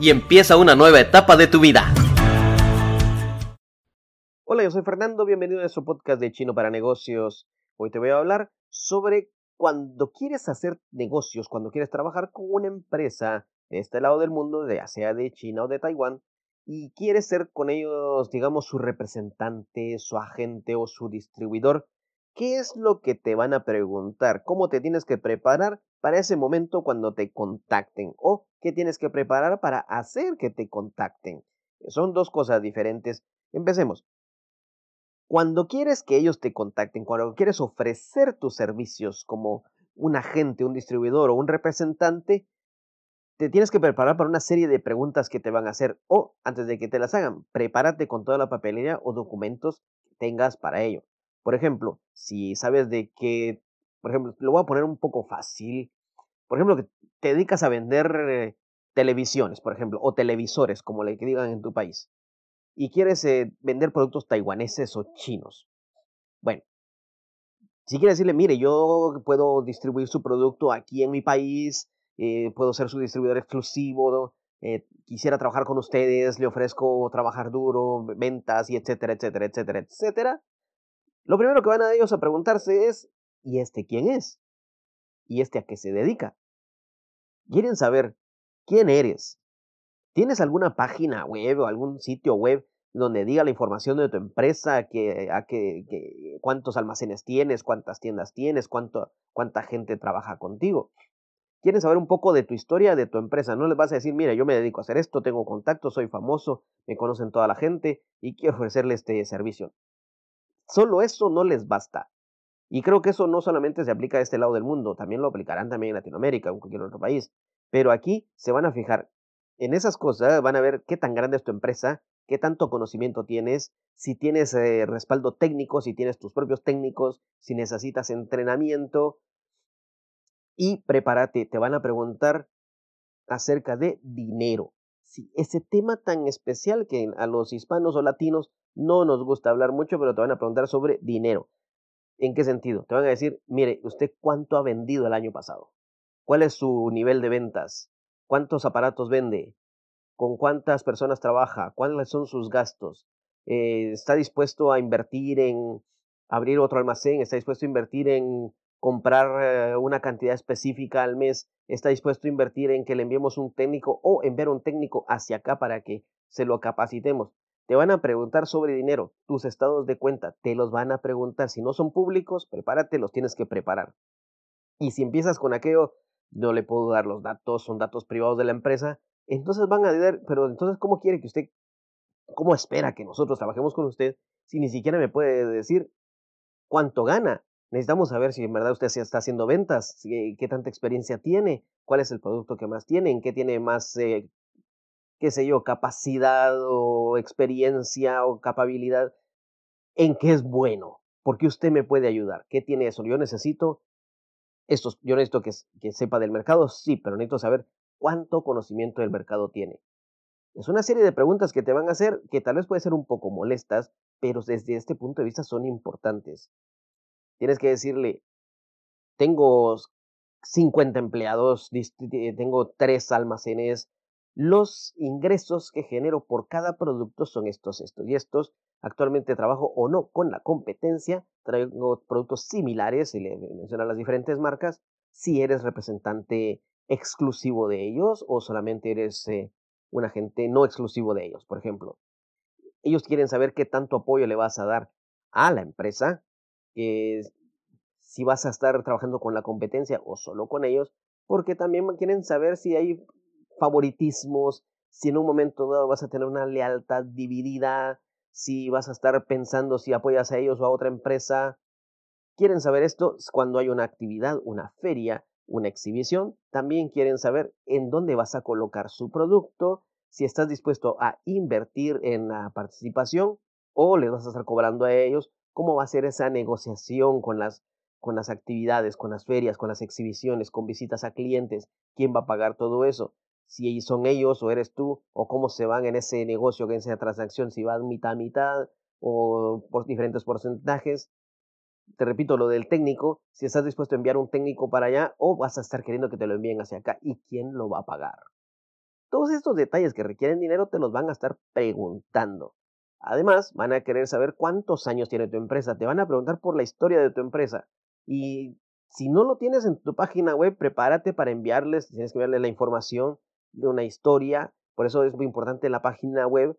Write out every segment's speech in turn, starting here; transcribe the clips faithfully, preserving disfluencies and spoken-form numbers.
y empieza una nueva etapa de tu vida. Hola, yo soy Fernando, bienvenido a nuestro podcast de Chino para Negocios. Hoy te voy a hablar sobre cuando quieres hacer negocios, cuando quieres trabajar con una empresa de este lado del mundo, ya sea de China o de Taiwán, y quieres ser con ellos, digamos, su representante, su agente o su distribuidor. ¿Qué es lo que te van a preguntar? ¿Cómo te tienes que preparar para ese momento cuando te contacten? ¿O qué tienes que preparar para hacer que te contacten? Son dos cosas diferentes. Empecemos. Cuando quieres que ellos te contacten, cuando quieres ofrecer tus servicios como un agente, un distribuidor o un representante, te tienes que preparar para una serie de preguntas que te van a hacer o, antes de que te las hagan, prepárate con toda la papelería o documentos que tengas para ello. Por ejemplo, si sabes de que, por ejemplo, lo voy a poner un poco fácil, por ejemplo, que te dedicas a vender eh, televisiones, por ejemplo, o televisores, como le digan en tu país, y quieres eh, vender productos taiwaneses o chinos. Bueno, si quieres decirle, mire, yo puedo distribuir su producto aquí en mi país, eh, puedo ser su distribuidor exclusivo, eh, quisiera trabajar con ustedes, le ofrezco trabajar duro, ventas, y etcétera, etcétera, etcétera, etcétera. Lo primero que van a ellos a preguntarse es, ¿y este quién es? ¿Y este a qué se dedica? Quieren saber, ¿quién eres? ¿Tienes alguna página web o algún sitio web donde diga la información de tu empresa, que, a que, que, cuántos almacenes tienes, cuántas tiendas tienes, cuánto, cuánta gente trabaja contigo? Quieren saber un poco de tu historia, de tu empresa. No les vas a decir, mira, yo me dedico a hacer esto, tengo contactos, soy famoso, me conocen toda la gente y quiero ofrecerle este servicio. Solo eso no les basta. Y creo que eso no solamente se aplica a este lado del mundo, también lo aplicarán también en Latinoamérica o en cualquier otro país. Pero aquí se van a fijar. En esas cosas van a ver qué tan grande es tu empresa, qué tanto conocimiento tienes, si tienes eh, respaldo técnico, si tienes tus propios técnicos, si necesitas entrenamiento. Y prepárate, te van a preguntar acerca de dinero. Sí, ese tema tan especial que a los hispanos o latinos no nos gusta hablar mucho, pero te van a preguntar sobre dinero. ¿En qué sentido? Te van a decir, mire, ¿usted cuánto ha vendido el año pasado? ¿Cuál es su nivel de ventas? ¿Cuántos aparatos vende? ¿Con cuántas personas trabaja? ¿Cuáles son sus gastos? Eh, ¿Está dispuesto a invertir en abrir otro almacén? ¿Está dispuesto a invertir en comprar eh, una cantidad específica al mes? ¿Está dispuesto a invertir en que le enviemos un técnico o enviar un técnico hacia acá para que se lo capacitemos? Te van a preguntar sobre dinero, tus estados de cuenta, te los van a preguntar. Si no son públicos, prepárate, los tienes que preparar. Y si empiezas con aquello, no le puedo dar los datos, son datos privados de la empresa. Entonces van a decir, pero entonces, ¿cómo quiere que usted, cómo espera que nosotros trabajemos con usted si ni siquiera me puede decir cuánto gana? Necesitamos saber si en verdad usted está haciendo ventas, qué tanta experiencia tiene, cuál es el producto que más tiene, en qué tiene más, eh, qué sé yo, capacidad o experiencia o capacidad, en qué es bueno, porque usted me puede ayudar. ¿Qué tiene eso? Yo necesito... Estos, yo necesito que, que sepa del mercado, sí, pero necesito saber cuánto conocimiento del mercado tiene. Es una serie de preguntas que te van a hacer que tal vez pueden ser un poco molestas, pero desde este punto de vista son importantes. Tienes que decirle, tengo cincuenta empleados, tengo tres almacenes, los ingresos que genero por cada producto son estos, estos y estos. Actualmente trabajo o no con la competencia, traigo productos similares, y le menciono las diferentes marcas, si eres representante exclusivo de ellos o solamente eres eh, un agente no exclusivo de ellos, por ejemplo. Ellos quieren saber qué tanto apoyo le vas a dar a la empresa, eh, si vas a estar trabajando con la competencia o solo con ellos, porque también quieren saber si hay favoritismos, si en un momento dado vas a tener una lealtad dividida, si vas a estar pensando si apoyas a ellos o a otra empresa. Quieren saber esto cuando hay una actividad, una feria, una exhibición. También quieren saber en dónde vas a colocar su producto, si estás dispuesto a invertir en la participación o les vas a estar cobrando a ellos, cómo va a ser esa negociación con las, con las actividades, con las ferias, con las exhibiciones, con visitas a clientes, quién va a pagar todo eso, si son ellos o eres tú, o cómo se van en ese negocio, en esa transacción, si van mitad a mitad o por diferentes porcentajes. Te repito lo del técnico, si estás dispuesto a enviar un técnico para allá o vas a estar queriendo que te lo envíen hacia acá y quién lo va a pagar. Todos estos detalles que requieren dinero te los van a estar preguntando. Además, van a querer saber cuántos años tiene tu empresa. Te van a preguntar por la historia de tu empresa. Y si no lo tienes en tu página web, prepárate para enviarles, tienes que enviarles la información de una historia. Por eso es muy importante la página web,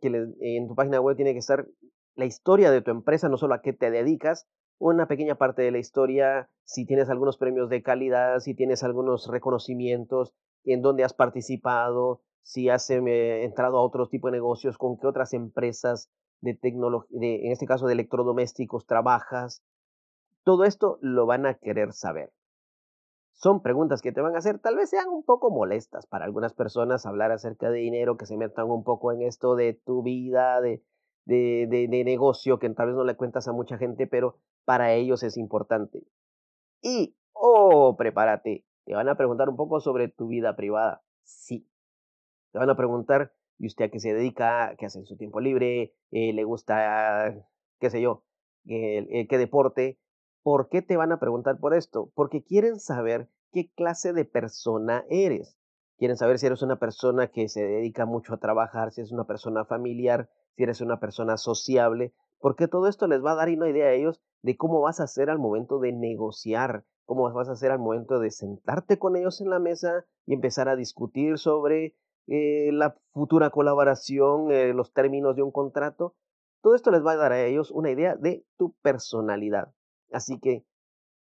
que les, en tu página web tiene que estar la historia de tu empresa, no solo a qué te dedicas, una pequeña parte de la historia, si tienes algunos premios de calidad, si tienes algunos reconocimientos, en dónde has participado, si has eh, entrado a otro tipo de negocios, con qué otras empresas de tecnología, de, en este caso de electrodomésticos, trabajas. Todo esto lo van a querer saber. Son preguntas que te van a hacer, tal vez sean un poco molestas para algunas personas, hablar acerca de dinero, que se metan un poco en esto de tu vida, de, de, de, de negocio, que tal vez no le cuentas a mucha gente, pero para ellos es importante. Y, oh, prepárate, te van a preguntar un poco sobre tu vida privada. Sí. Te van a preguntar, ¿y usted a qué se dedica? ¿Qué hace en su tiempo libre? Eh, ¿Le gusta, qué sé yo, eh, eh, qué deporte? ¿Por qué te van a preguntar por esto? Porque quieren saber qué clase de persona eres. Quieren saber si eres una persona que se dedica mucho a trabajar, si eres una persona familiar, si eres una persona sociable. Porque todo esto les va a dar una idea a ellos de cómo vas a hacer al momento de negociar, cómo vas a hacer al momento de sentarte con ellos en la mesa y empezar a discutir sobre Eh, la futura colaboración, eh, los términos de un contrato. Todo esto les va a dar a ellos una idea de tu personalidad. Así que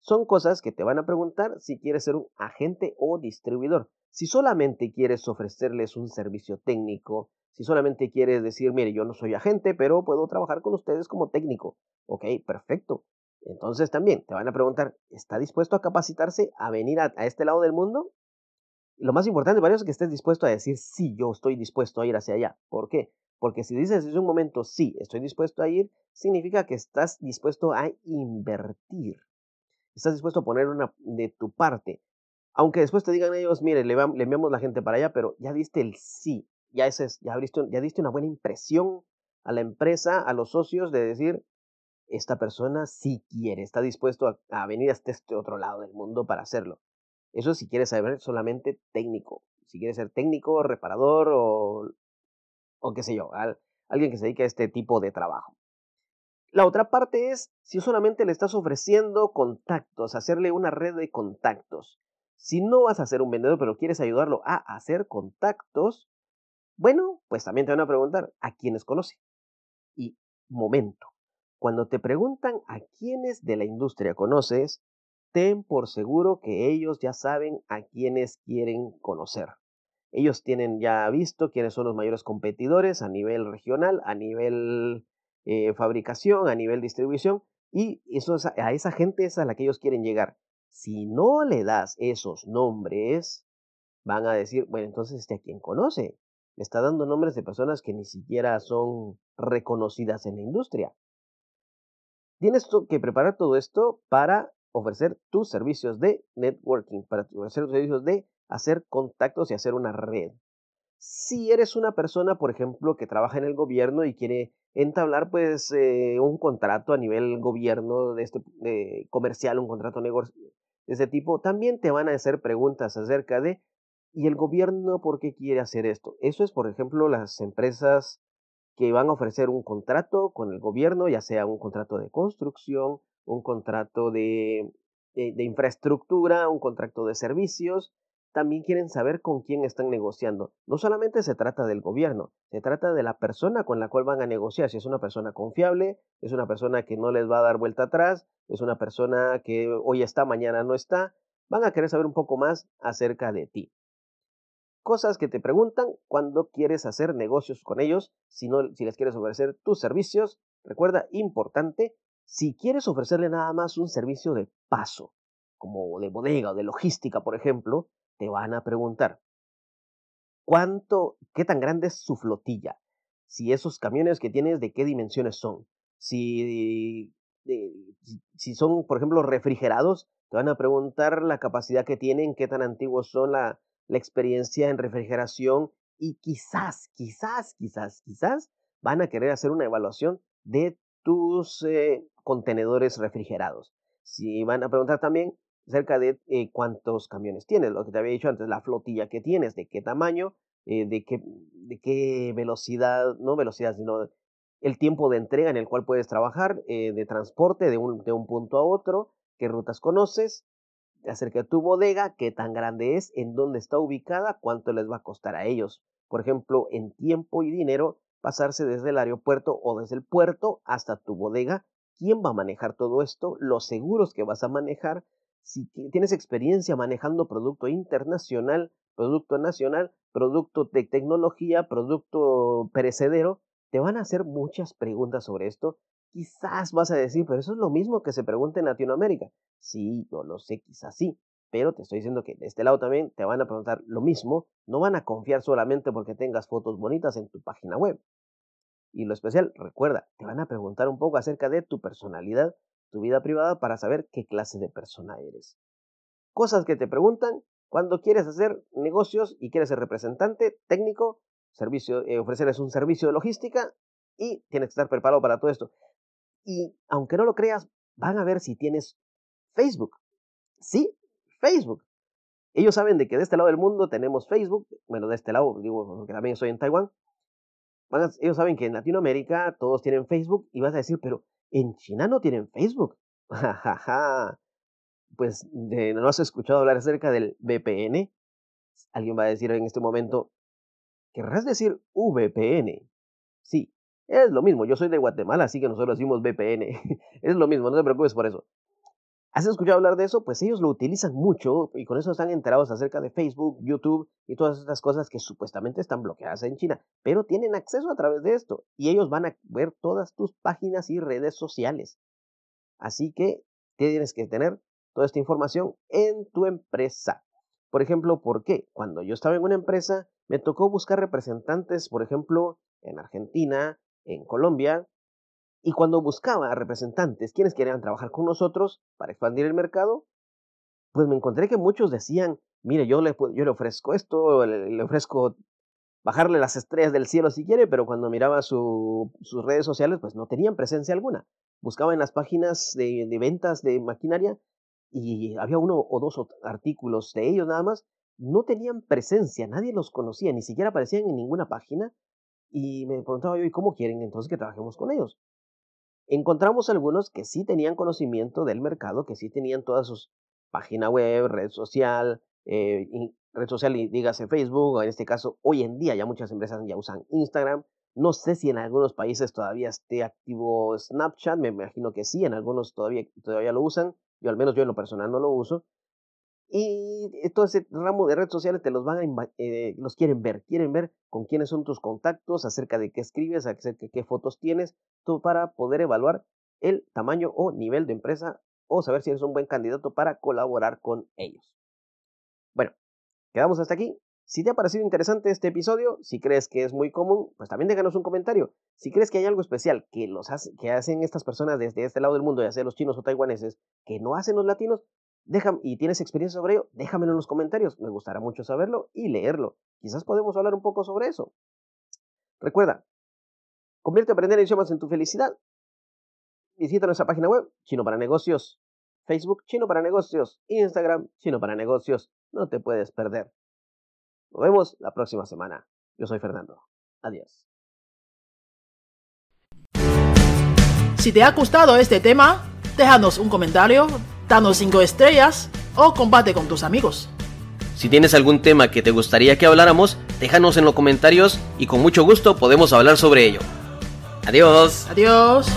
son cosas que te van a preguntar si quieres ser un agente o distribuidor. Si solamente quieres ofrecerles un servicio técnico, si solamente quieres decir, mire, yo no soy agente, pero puedo trabajar con ustedes como técnico. Ok, perfecto. Entonces también te van a preguntar, ¿está dispuesto a capacitarse, a venir a, a este lado del mundo? Lo más importante para ellos es que estés dispuesto a decir, sí, yo estoy dispuesto a ir hacia allá. ¿Por qué? Porque si dices en un momento, sí, estoy dispuesto a ir, significa que estás dispuesto a invertir. Estás dispuesto a poner una de tu parte. Aunque después te digan ellos, mire, le, va, le enviamos la gente para allá, pero ya diste el sí. Ya, ese, ya, abriste, ya diste una buena impresión a la empresa, a los socios, de decir, esta persona sí quiere, está dispuesto a, a venir hasta este otro lado del mundo para hacerlo. Eso si quieres saber solamente técnico. Si quieres ser técnico, reparador o, o qué sé yo, al, alguien que se dedique a este tipo de trabajo. La otra parte es si solamente le estás ofreciendo contactos, hacerle una red de contactos. Si no vas a ser un vendedor, pero quieres ayudarlo a hacer contactos, bueno, pues también te van a preguntar a quiénes conoce. Y momento, cuando te preguntan a quiénes de la industria conoces, ten por seguro que ellos ya saben a quiénes quieren conocer. Ellos tienen ya visto quiénes son los mayores competidores a nivel regional, a nivel eh, fabricación, a nivel distribución, y eso es a, a esa gente es a la que ellos quieren llegar. Si no le das esos nombres, van a decir, bueno, entonces este a quién conoce. Le está dando nombres de personas que ni siquiera son reconocidas en la industria. Tienes que preparar todo esto para ofrecer tus servicios de networking, para ofrecer tus servicios de hacer contactos y hacer una red. Si eres una persona, por ejemplo, que trabaja en el gobierno y quiere entablar pues, eh, un contrato a nivel gobierno de este, eh, comercial, un contrato de ese tipo, también te van a hacer preguntas acerca de ¿y el gobierno por qué quiere hacer esto? Eso es, por ejemplo, las empresas que van a ofrecer un contrato con el gobierno, ya sea un contrato de construcción, un contrato de, de, de infraestructura, un contrato de servicios. También quieren saber con quién están negociando. No solamente se trata del gobierno, se trata de la persona con la cual van a negociar. Si es una persona confiable, es una persona que no les va a dar vuelta atrás, es una persona que hoy está, mañana no está, van a querer saber un poco más acerca de ti. Cosas que te preguntan cuando quieres hacer negocios con ellos, si, no, si les quieres ofrecer tus servicios. Recuerda, importante, si quieres ofrecerle nada más un servicio de paso, como de bodega o de logística, por ejemplo, te van a preguntar, cuánto, qué tan grande es su flotilla, si esos camiones que tienes de qué dimensiones son, si, de, si son, por ejemplo, refrigerados, te van a preguntar la capacidad que tienen, qué tan antiguos son, la, la experiencia en refrigeración, y quizás, quizás, quizás, quizás van a querer hacer una evaluación de tus eh, contenedores refrigerados. Si van a preguntar también acerca de eh, cuántos camiones tienes, lo que te había dicho antes, la flotilla que tienes, de qué tamaño, eh, de, qué, de qué velocidad, no velocidad, sino el tiempo de entrega en el cual puedes trabajar, eh, de transporte de un, de un punto a otro, qué rutas conoces, acerca de tu bodega, qué tan grande es, en dónde está ubicada, cuánto les va a costar a ellos. Por ejemplo, en tiempo y dinero, pasarse desde el aeropuerto o desde el puerto hasta tu bodega. ¿Quién va a manejar todo esto? Los seguros que vas a manejar. Si tienes experiencia manejando producto internacional, producto nacional, producto de tecnología, producto perecedero, te van a hacer muchas preguntas sobre esto. Quizás vas a decir, pero eso es lo mismo que se pregunta en Latinoamérica. Sí, yo lo sé, quizás sí, pero te estoy diciendo que de este lado también te van a preguntar lo mismo. No van a confiar solamente porque tengas fotos bonitas en tu página web. Y lo especial, recuerda, te van a preguntar un poco acerca de tu personalidad, tu vida privada, para saber qué clase de persona eres. Cosas que te preguntan cuando quieres hacer negocios y quieres ser representante, técnico, servicio, eh, ofrecerles un servicio de logística, y tienes que estar preparado para todo esto. Y aunque no lo creas, van a ver si tienes Facebook. Sí, Facebook. Ellos saben de que de este lado del mundo tenemos Facebook. Bueno, de este lado, digo, porque también soy en Taiwán. Van a, ellos saben que en Latinoamérica todos tienen Facebook, y vas a decir, pero en China no tienen Facebook. Pues, de, ¿no has escuchado hablar acerca del V P N? Alguien va a decir en este momento, ¿querrás decir V P N? Sí, es lo mismo. Yo soy de Guatemala, así que nosotros decimos V P N. Es lo mismo, no te preocupes por eso. ¿Has escuchado hablar de eso? Pues ellos lo utilizan mucho, y con eso están enterados acerca de Facebook, YouTube y todas estas cosas que supuestamente están bloqueadas en China, pero tienen acceso a través de esto, y ellos van a ver todas tus páginas y redes sociales. Así que tienes que tener toda esta información en tu empresa. Por ejemplo, ¿por qué? Cuando yo estaba en una empresa, me tocó buscar representantes, por ejemplo, en Argentina, en Colombia. Y cuando buscaba representantes, quienes querían trabajar con nosotros para expandir el mercado, pues me encontré que muchos decían, mire, yo le, yo le ofrezco esto, le, le ofrezco bajarle las estrellas del cielo si quiere, pero cuando miraba su, sus redes sociales, pues no tenían presencia alguna. Buscaba en las páginas de, de ventas de maquinaria y había uno o dos artículos de ellos nada más. No tenían presencia, nadie los conocía, ni siquiera aparecían en ninguna página. Y me preguntaba yo, ¿y cómo quieren entonces que trabajemos con ellos? Encontramos algunos que sí tenían conocimiento del mercado, que sí tenían todas sus páginas web, red social, eh, red social, dígase Facebook, en este caso, hoy en día ya muchas empresas ya usan Instagram. No sé si en algunos países todavía esté activo Snapchat, me imagino que sí, en algunos todavía, todavía lo usan. Yo al menos yo en lo personal no lo uso. Y todo ese ramo de redes sociales te los van a, eh, los quieren ver, quieren ver con quiénes son tus contactos, acerca de qué escribes, acerca de qué fotos tienes, tú para poder evaluar el tamaño o nivel de empresa o saber si eres un buen candidato para colaborar con ellos. Bueno, quedamos hasta aquí. Si te ha parecido interesante este episodio, si crees que es muy común, pues también déjanos un comentario. Si crees que hay algo especial que, los hace, que hacen estas personas desde este lado del mundo, ya sea los chinos o taiwaneses, que no hacen los latinos, Déjame, y tienes experiencia sobre ello, déjamelo en los comentarios. Me gustará mucho saberlo y leerlo. Quizás podemos hablar un poco sobre eso. Recuerda, convierte a aprender idiomas en tu felicidad. Visita nuestra página web, Chino para Negocios. Facebook, Chino para Negocios. Instagram, Chino para Negocios. No te puedes perder. Nos vemos la próxima semana. Yo soy Fernando. Adiós. Si te ha gustado este tema, déjanos un comentario, danos cinco estrellas o comparte con tus amigos. Si tienes algún tema que te gustaría que habláramos, déjanos en los comentarios y con mucho gusto podemos hablar sobre ello. Adiós. Adiós.